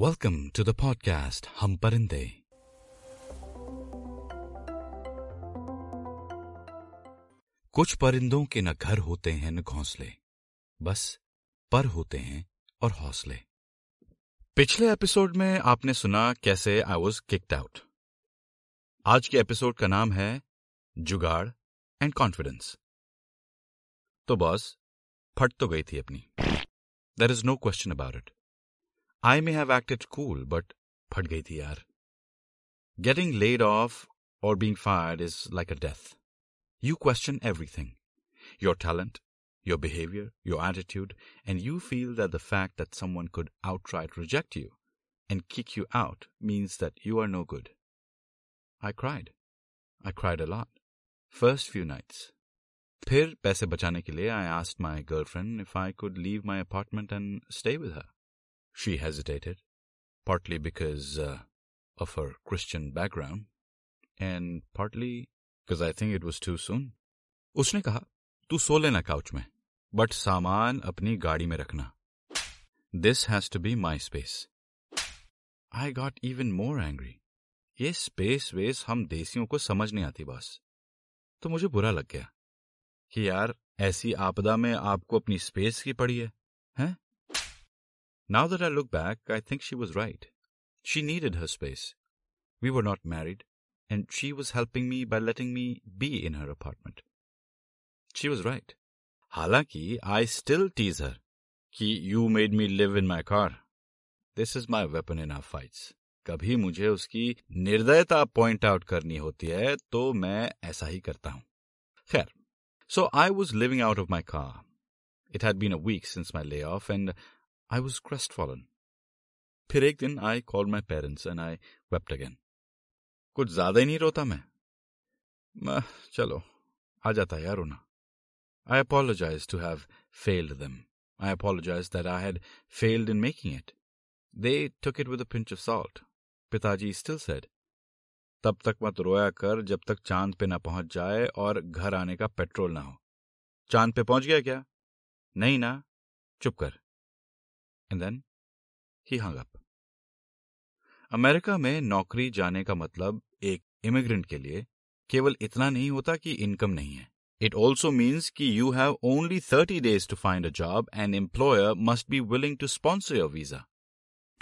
Welcome to the podcast हम परिंदे। कुछ परिंदों के न घर होते हैं न घोंसले, बस पर होते हैं और हौसले। पिछले एपिसोड में आपने सुना कैसे आई वॉज किक्ड आउट। आज के एपिसोड का नाम है जुगाड़ एंड कॉन्फिडेंस। तो बॉस फट तो गई थी अपनी, there is no question about it. I may have acted cool, but फट गई थी यार। Getting laid off or being fired is like a death. You question everything. Your talent, your behavior, your attitude, and you feel that the fact that someone could outright reject you and kick you out means that you are no good. I cried. I cried a lot. First few nights. फिर पैसे बचाने के लिए I asked my girlfriend if I could leave my apartment and stay with her. She hesitated, partly because of her Christian background, and partly because I think it was too soon. उसने कहा, तू सो लेना couch में, but सामान अपनी गाड़ी में रखना. This has to be my space. I got even more angry. ये space वेस हम देसियों को समझ नहीं आती बॉस। तो मुझे बुरा लग गया कि यार ऐसी आपदा में आपको अपनी space की पड़ी है, हैं? Now that I look back, I think she was right. She needed her space. We were not married, and she was helping me by letting me be in her apartment. She was right. Halanki, I still tease her. Ki you made me live in my car. This is my weapon in our fights. कभी मुझे उसकी निर्दयता point out करनी होती है, तो मैं ऐसा ही करता हूँ. खैर, so I was living out of my car. It had been a week since my layoff, and I was crestfallen. फिर एक दिन I called my parents and I wept again. कुछ ज्यादा ही नहीं रोता मैं। चलो आ जाता यार रोना। I apologized to have failed them. I apologized that I had failed in making it. They took it with a pinch of salt. पिताजी still said, तब तक मत रोया कर जब तक चांद पे ना पहुंच जाए और घर आने का पेट्रोल ना हो। चांद पे पहुंच गया क्या? नहीं ना, चुप कर। And then he hung up. America में नौकरी जाने का मतलब एक इमिग्रेंट के लिए केवल इतना नहीं होता कि इनकम नहीं है. It also means कि you have only 30 days to find a job and employer must be willing to sponsor your visa.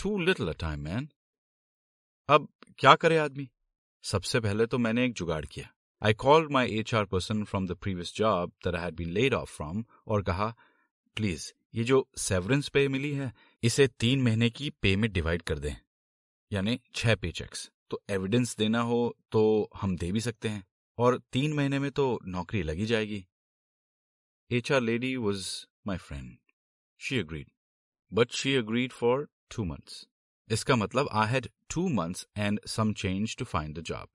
Too little a time, man. अब क्या करे आदमी? सबसे पहले तो मैंने एक जुगाड़ किया. I called my HR person from the previous job that I had been laid off from और कहा, प्लीज ये जो सेवरेंस पे मिली है इसे 3 महीने की पे में डिवाइड कर दें, यानी 6 पे चेक्स. तो एविडेंस देना हो तो हम दे भी सकते हैं और 3 महीने में तो नौकरी लगी जाएगी. HR lady was my friend. She agreed. But she agreed for 2 months. इसका मतलब I had 2 months and some change to find the job.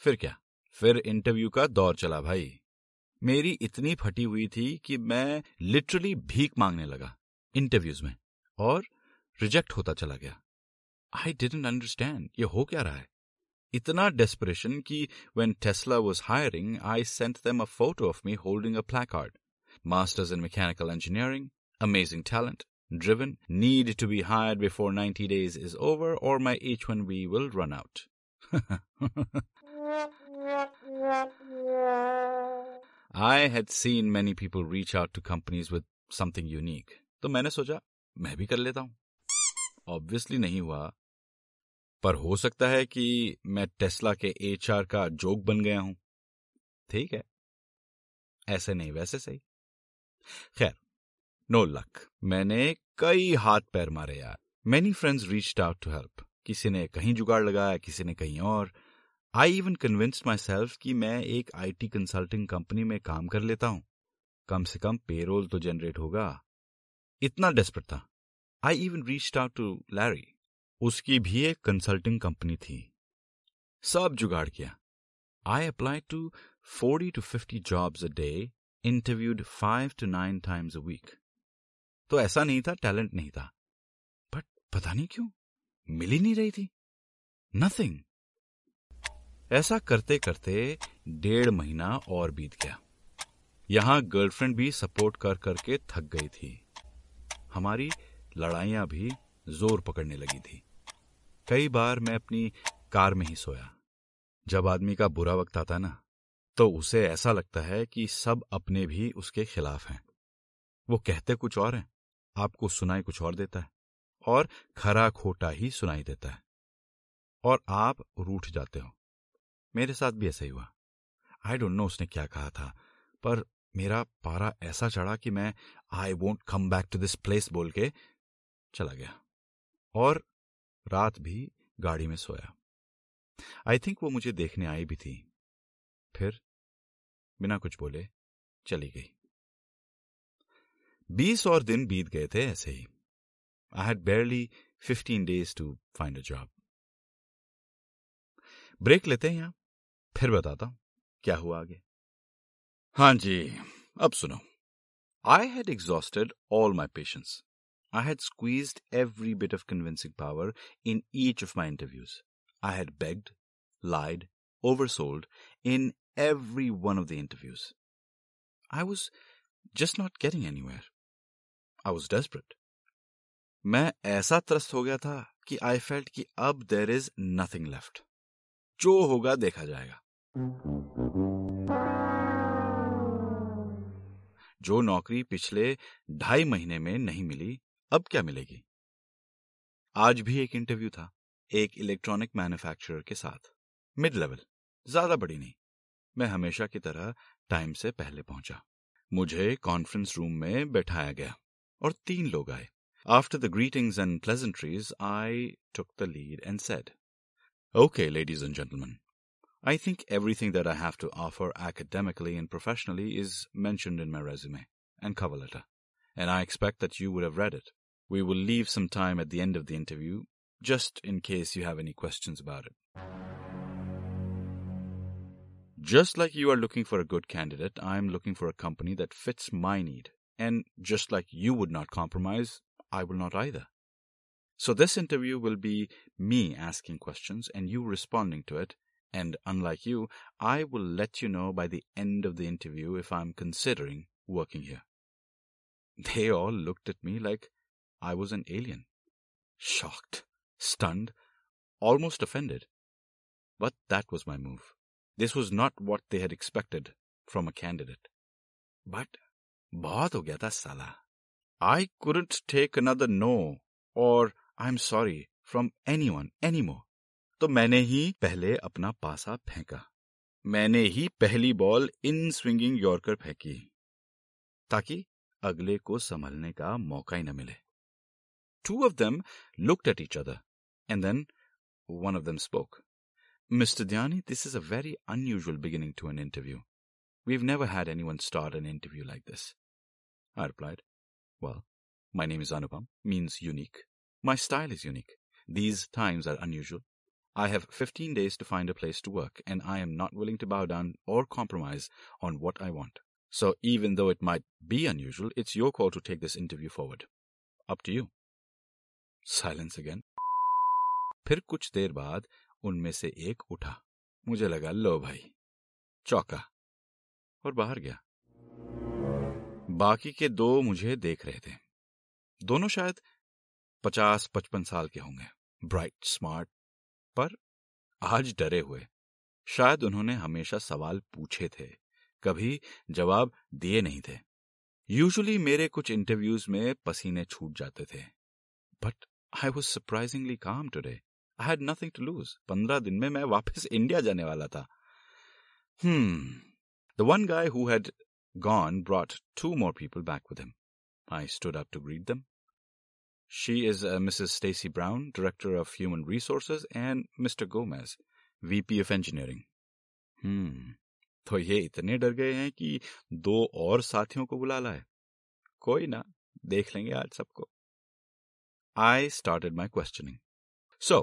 फिर क्या? फिर इंटरव्यू का दौर चला भाई. मेरी इतनी फटी हुई थी कि मैं लिटरली भीख मांगने लगा इंटरव्यूज में और रिजेक्ट होता चला गया. आई डिडंट अंडरस्टैंड ये हो क्या रहा है. इतना डेस्परेशन कि when Tesla was hiring I sent them a photo of me holding a placard. Masters in mechanical engineering, amazing talent, driven, need to be hired before 90 days is over और my H-1B will run out. I had seen many people reach out to companies with something unique. तो मैंने सोचा मैं भी कर लेता हूँ. Obviously नहीं हुआ, पर हो सकता है कि मैं टेस्ला के HR का जोक बन गया हूँ. ठीक है, ऐसे नहीं वैसे सही. खैर, no luck. मैंने कई हाथ पैर मारे यार. Many friends reached out to help. किसी ने कहीं जुगाड़ लगाया, किसी ने कहीं और. I even convinced myself कि मैं एक IT कंसल्टिंग कंपनी में काम कर लेता हूँ, कम से कम पेरोल तो जनरेट होगा. इतना डेस्परेट था. I even reached out to Larry. उसकी भी एक कंसल्टिंग कंपनी थी. सब जुगाड़ किया. I applied to 40 to 50 jobs a day, interviewed 5 to 9 times a week. तो ऐसा नहीं था टैलेंट नहीं था, बट पता नहीं क्यों मिल ही नहीं रही थी. Nothing. ऐसा करते करते 1.5 महीना और बीत गया. यहाँ गर्लफ्रेंड भी सपोर्ट कर करके थक गई थी. हमारी लड़ाइयाँ भी जोर पकड़ने लगी थी। कई बार मैं अपनी कार में ही सोया। जब आदमी का बुरा वक्त आता ना, तो उसे ऐसा लगता है कि सब अपने भी उसके खिलाफ हैं। वो कहते कुछ और हैं, आपको सुनाई कुछ और देता है और खरा खोटा ही सुनाई देता है और आप रूठ जाते हो। मेरे साथ भी ऐसा ही हुआ। आई डोंट नो उसने क्या कहा था, पर मेरा पारा ऐसा चढ़ा कि मैं I won't come back to this place बोल के चला गया और रात भी गाड़ी में सोया। आई थिंक वो मुझे देखने आई भी थी, फिर बिना कुछ बोले चली गई। 20 और दिन बीत गए थे ऐसे ही। I had barely 15 days to find a job. Break लेते हैं यहां, फिर बताता हूं क्या हुआ आगे। हाँ जी, अब सुनो। I had exhausted all my patience. I had squeezed every bit of convincing power in each of my interviews. I had begged, lied, oversold in every one of the interviews. I was just not getting anywhere. I was desperate. मैं ऐसा त्रस्त हो गया था कि I felt कि अब there is nothing left. जो होगा देखा जाएगा। जो नौकरी पिछले 2.5 महीने में नहीं मिली, अब क्या मिलेगी? आज भी एक इंटरव्यू था, एक इलेक्ट्रॉनिक मैन्युफैक्चरर के साथ, मिड लेवल, ज्यादा बड़ी नहीं। मैं हमेशा की तरह टाइम से पहले पहुंचा। मुझे कॉन्फ्रेंस रूम में बैठाया गया और 3 लोग आए। After the greetings and pleasantries I took the lead and said, okay ladies and gentleman, I think everything that I have to offer academically and professionally is mentioned in my resume and cover letter, and I expect that you would have read it. We will leave some time at the end of the interview, just in case you have any questions about it. Just like you are looking for a good candidate, I am looking for a company that fits my need. And just like you would not compromise, I will not either. So this interview will be me asking questions and you responding to it. And unlike you, I will let you know by the end of the interview if I am considering working here. They all looked at me like I was an alien, shocked, stunned, almost offended. But that was my move. This was not what they had expected from a candidate. But bahut ho gaya tha sala. I couldn't take another no or I'm sorry from anyone anymore. तो मैंने ही पहले अपना पासा फेंका. मैंने ही पहली ball in swinging yorker फेंकी ताकि अगले को संभलने का मौका ही न मिले. 2 of them looked at each other, and then one of them spoke. Mr. Dhyani, this is a very unusual beginning to an interview. We've never had anyone start an interview like this. I replied, well, my name is Anupam, means unique. My style is unique. These times are unusual. I have 15 days to find a place to work, and I am not willing to bow down or compromise on what I want. So even though it might be unusual, it's your call to take this interview forward. Up to you. Silence again. फिर कुछ देर बाद उनमें से एक उठा. मुझे लगा लो भाई, चौंका और बाहर गया. बाकी के 2 मुझे देख रहे थे. दोनों शायद 50-55 साल के होंगे, ब्राइट, स्मार्ट, पर आज डरे हुए. शायद उन्होंने हमेशा सवाल पूछे थे, कभी जवाब दिए नहीं थे. यूजुअली मेरे कुछ इंटरव्यूज में पसीने छूट जाते थे, but I was surprisingly calm today. I had nothing to lose. 15 दिन में मैं वापस इंडिया जाने वाला था. The one guy who had gone brought 2 more people back with him. I stood up to greet them. She is Mrs Stacy Brown, director of human resources, and Mr Gomez, VP of engineering. तो ये इतने डर गए हैं कि 2 और साथियों को बुला लाए. कोई ना, देख लेंगे आज सबको. I started my questioning. So,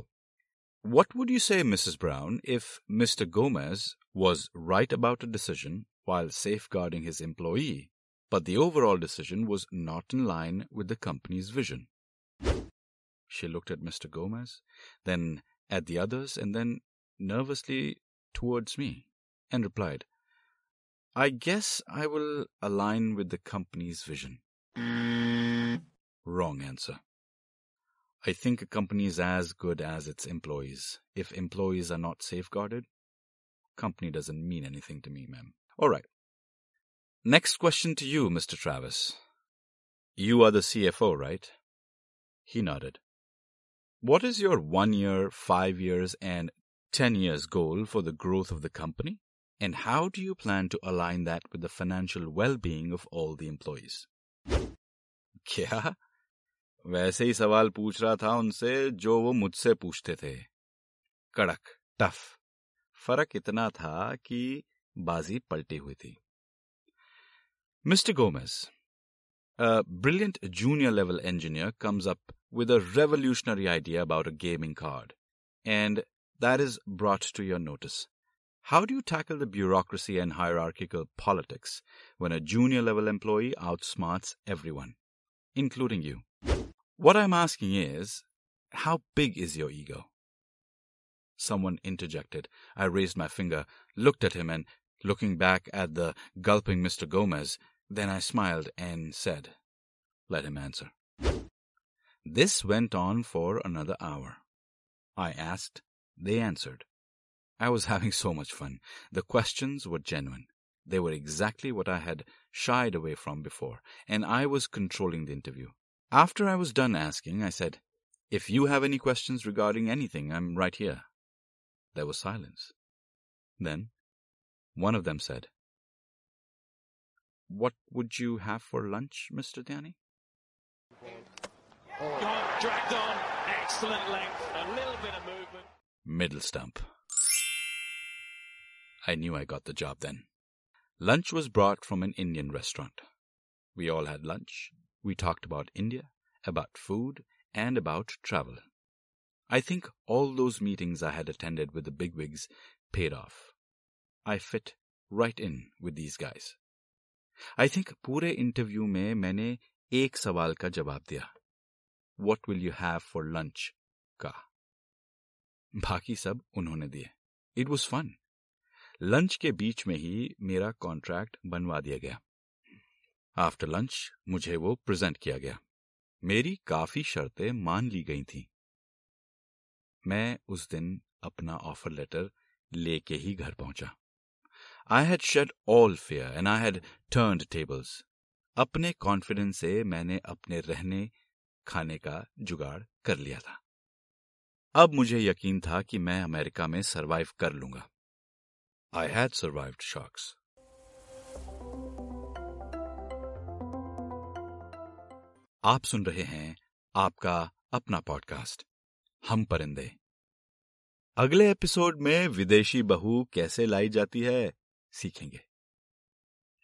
what would you say, Mrs. Brown, if Mr. Gomez was right about a decision while safeguarding his employee, but the overall decision was not in line with the company's vision? She looked at Mr. Gomez, then at the others, and then nervously towards me, and replied, I guess I will align with the company's vision. Wrong answer. I think a company is as good as its employees. If employees are not safeguarded, company doesn't mean anything to me, ma'am. All right. Next question to you, Mr. Travis. You are the CFO, right? He nodded. What is your 1 year, 5 years, and 10 years goal for the growth of the company? And how do you plan to align that with the financial well-being of all the employees? क्या? वैसे ही सवाल पूछ रहा था उनसे जो वो मुझसे पूछते थे. कड़क, टफ. फर्क इतना था कि बाजी पलटी हुई थी. Mr. Gomez, a brilliant junior-level engineer comes up with a revolutionary idea about a gaming card, and that is brought to your notice. How do you tackle the bureaucracy and hierarchical politics when a junior-level employee outsmarts everyone, including you? What I'm asking is, how big is your ego? Someone interjected. I raised my finger, looked at him, and looking back at the gulping Mr. Gomez, then I smiled and said, let him answer. This went on for another hour. I asked. They answered. I was having so much fun. The questions were genuine. They were exactly what I had shied away from before, and I was controlling the interview. After I was done asking, I said, if you have any questions regarding anything, I'm right here. There was silence. Then one of them said, what would you have for lunch, Mr. Dhyani? Got dragged on. Excellent length. A little bit of movement. Middle stump. I knew I got the job then. Lunch was brought from an Indian restaurant. We all had lunch. We talked about India, about food, and about travel. I think all those meetings I had attended with the bigwigs paid off. I fit right in with these guys. I think पूरे interview में मैंने एक सवाल का जवाब दिया. What will you have for lunch? का. बाकी सब उन्होंने दिए. It was fun. लंच के बीच में ही मेरा कॉन्ट्रैक्ट बनवा दिया गया. आफ्टर लंच मुझे वो प्रेजेंट किया गया. मेरी काफी शर्तें मान ली गई थी. मैं उस दिन अपना ऑफर लेटर लेके ही घर पहुंचा. I had shed all fear and I had turned tables. अपने कॉन्फिडेंस से मैंने अपने रहने खाने का जुगाड़ कर लिया था. अब मुझे यकीन था कि मैं अमेरिका में सरवाइव कर लूंगा. I had survived shocks. आप सुन रहे हैं आपका अपना पॉडकास्ट हम परिंदे. अगले एपिसोड में विदेशी बहू कैसे लाई जाती है सीखेंगे.